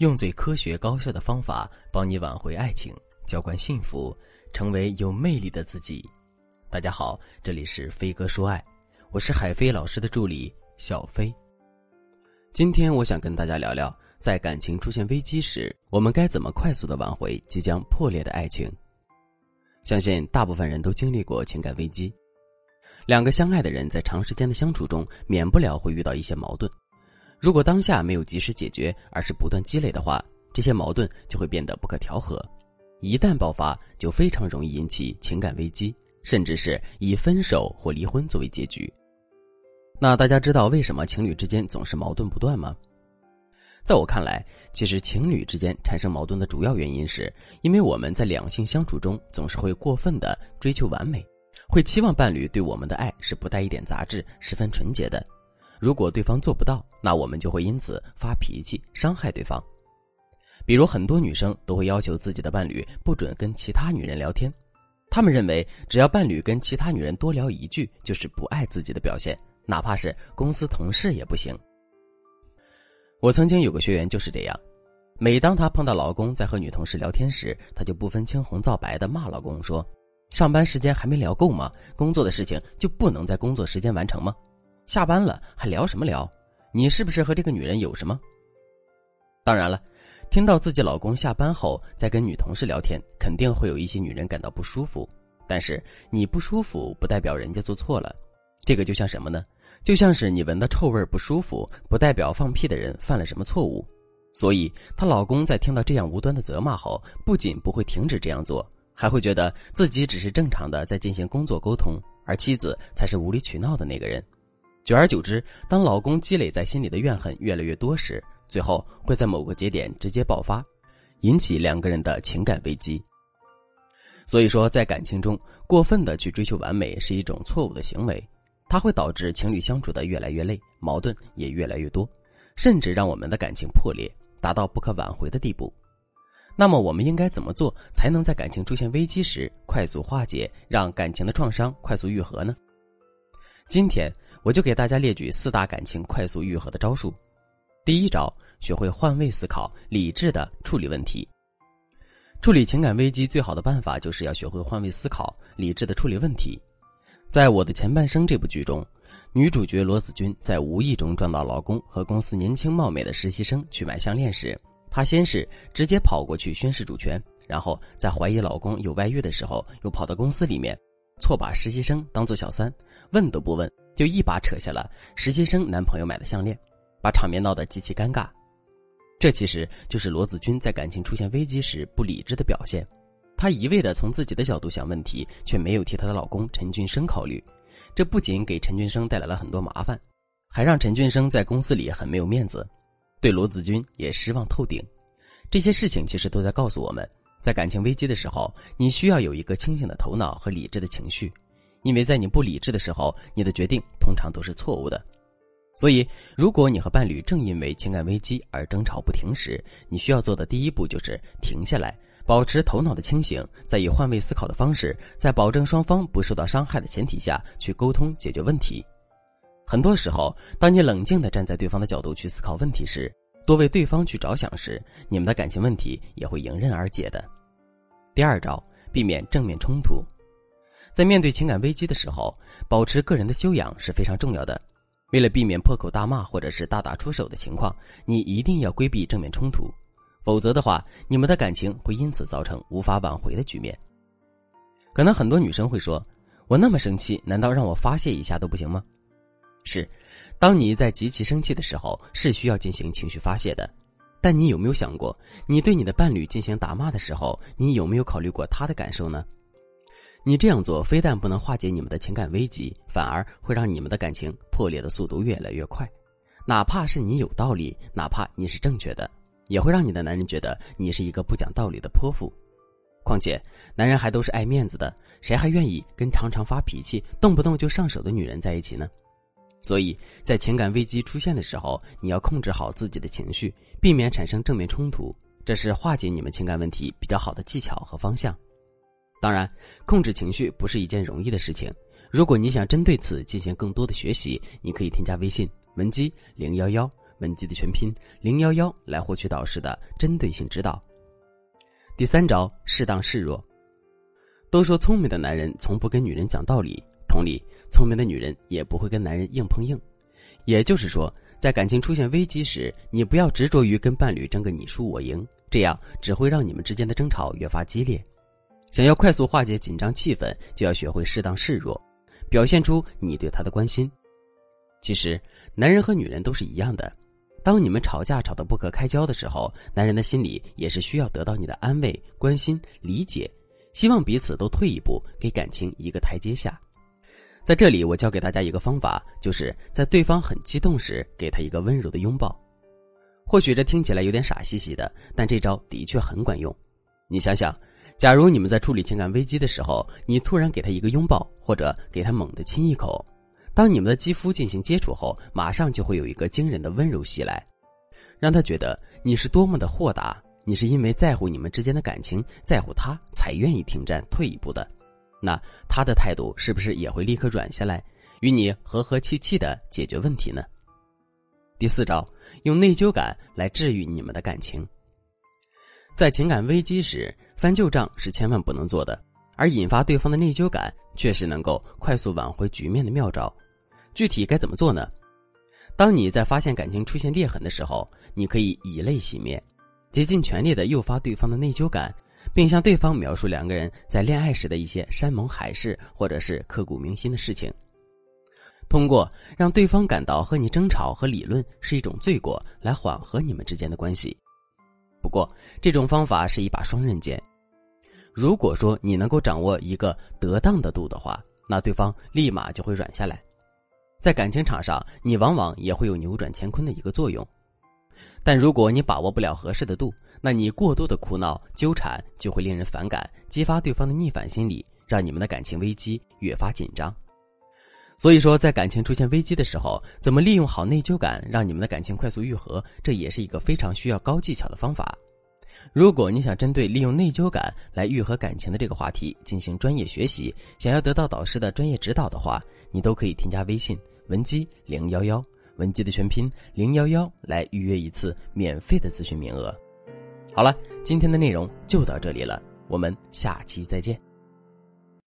用最科学高效的方法帮你挽回爱情，浇灌幸福，成为有魅力的自己。大家好，这里是飞哥说爱，我是海飞老师的助理小飞。今天我想跟大家聊聊，在感情出现危机时，我们该怎么快速的挽回即将破裂的爱情。相信大部分人都经历过情感危机，两个相爱的人在长时间的相处中，免不了会遇到一些矛盾。如果当下没有及时解决，而是不断积累的话，这些矛盾就会变得不可调和，一旦爆发，就非常容易引起情感危机，甚至是以分手或离婚作为结局。那大家知道为什么情侣之间总是矛盾不断吗？在我看来，其实情侣之间产生矛盾的主要原因是，因为我们在两性相处中总是会过分的追求完美，会期望伴侣对我们的爱是不带一点杂质，十分纯洁的。如果对方做不到，那我们就会因此发脾气，伤害对方。比如很多女生都会要求自己的伴侣不准跟其他女人聊天，她们认为只要伴侣跟其他女人多聊一句，就是不爱自己的表现，哪怕是公司同事也不行。我曾经有个学员就是这样，每当她碰到老公在和女同事聊天时，她就不分青红皂白地骂老公说，上班时间还没聊够吗？工作的事情就不能在工作时间完成吗？下班了还聊什么聊？你是不是和这个女人有什么？当然了，听到自己老公下班后再跟女同事聊天，肯定会有一些女人感到不舒服，但是你不舒服不代表人家做错了。这个就像什么呢？就像是你闻到臭味不舒服，不代表放屁的人犯了什么错误。所以她老公在听到这样无端的责骂后，不仅不会停止这样做，还会觉得自己只是正常的在进行工作沟通，而妻子才是无理取闹的那个人。久而久之，当老公积累在心里的怨恨越来越多时，最后会在某个节点直接爆发，引起两个人的情感危机。所以说，在感情中过分的去追求完美是一种错误的行为，它会导致情侣相处的越来越累，矛盾也越来越多，甚至让我们的感情破裂，达到不可挽回的地步。那么我们应该怎么做才能在感情出现危机时快速化解，让感情的创伤快速愈合呢？今天我就给大家列举4大感情快速愈合的招数。第一招，学会换位思考，理智的处理问题。处理情感危机最好的办法就是要学会换位思考，理智的处理问题。在我的前半生这部剧中，女主角罗子君在无意中撞到老公和公司年轻貌美的实习生去买项链时，她先是直接跑过去宣誓主权，然后在怀疑老公有外遇的时候，又跑到公司里面错把实习生当作小三，问都不问就一把扯下了实习生男朋友买的项链，把场面闹得极其尴尬。这其实就是罗子君在感情出现危机时不理智的表现。她一味地从自己的角度想问题，却没有替她的老公陈俊生考虑，这不仅给陈俊生带来了很多麻烦，还让陈俊生在公司里很没有面子，对罗子君也失望透顶。这些事情其实都在告诉我们，在感情危机的时候，你需要有一个清醒的头脑和理智的情绪，因为在你不理智的时候，你的决定通常都是错误的。所以如果你和伴侣正因为情感危机而争吵不停时，你需要做的第一步就是停下来，保持头脑的清醒，再以换位思考的方式，在保证双方不受到伤害的前提下去沟通解决问题。很多时候，当你冷静地站在对方的角度去思考问题时，多为对方去着想时，你们的感情问题也会迎刃而解的。第二招，避免正面冲突。在面对情感危机的时候，保持个人的修养是非常重要的。为了避免破口大骂或者是大打出手的情况，你一定要规避正面冲突，否则的话，你们的感情会因此造成无法挽回的局面。可能很多女生会说，我那么生气，难道让我发泄一下都不行吗？是，当你在极其生气的时候，是需要进行情绪发泄的。但你有没有想过，你对你的伴侣进行打骂的时候，你有没有考虑过他的感受呢？你这样做非但不能化解你们的情感危机，反而会让你们的感情破裂的速度越来越快。哪怕是你有道理，哪怕你是正确的，也会让你的男人觉得你是一个不讲道理的泼妇。况且男人还都是爱面子的，谁还愿意跟常常发脾气动不动就上手的女人在一起呢？所以在情感危机出现的时候，你要控制好自己的情绪，避免产生正面冲突，这是化解你们情感问题比较好的技巧和方向。当然，控制情绪不是一件容易的事情，如果你想针对此进行更多的学习，你可以添加微信文姬011文集的全拼011来获取导师的针对性指导。第三招，适当示弱。都说聪明的男人从不跟女人讲道理，同理，聪明的女人也不会跟男人硬碰硬。也就是说，在感情出现危机时，你不要执着于跟伴侣争个你输我赢，这样只会让你们之间的争吵越发激烈。想要快速化解紧张气氛，就要学会适当示弱，表现出你对他的关心。其实，男人和女人都是一样的，当你们吵架吵得不可开交的时候，男人的心里也是需要得到你的安慰、关心、理解，希望彼此都退一步，给感情一个台阶下。在这里，我教给大家一个方法，就是在对方很激动时，给他一个温柔的拥抱。或许这听起来有点傻兮兮的，但这招的确很管用。你想想，假如你们在处理情感危机的时候，你突然给他一个拥抱，或者给他猛地亲一口，当你们的肌肤进行接触后，马上就会有一个惊人的温柔袭来，让他觉得你是多么的豁达，你是因为在乎你们之间的感情，在乎他才愿意停战退一步的。那他的态度是不是也会立刻软下来，与你和和气气的解决问题呢？第四招，用内疚感来治愈你们的感情。在情感危机时，翻旧账是千万不能做的，而引发对方的内疚感确实能够快速挽回局面的妙招。具体该怎么做呢？当你在发现感情出现裂痕的时候，你可以以泪洗面，竭尽全力地诱发对方的内疚感，并向对方描述两个人在恋爱时的一些山盟海誓，或者是刻骨铭心的事情。通过让对方感到和你争吵和理论是一种罪过，来缓和你们之间的关系。不过，这种方法是一把双刃剑。如果说你能够掌握一个得当的度的话，那对方立马就会软下来。在感情场上，你往往也会有扭转乾坤的一个作用。但如果你把握不了合适的度，那你过多的哭闹纠缠就会令人反感，激发对方的逆反心理，让你们的感情危机越发紧张。所以说，在感情出现危机的时候，怎么利用好内疚感让你们的感情快速愈合，这也是一个非常需要高技巧的方法。如果你想针对利用内疚感来愈合感情的这个话题进行专业学习，想要得到导师的专业指导的话，你都可以添加微信文姬011，文姬的全拼011，来预约一次免费的咨询名额。好了，今天的内容就到这里了，我们下期再见。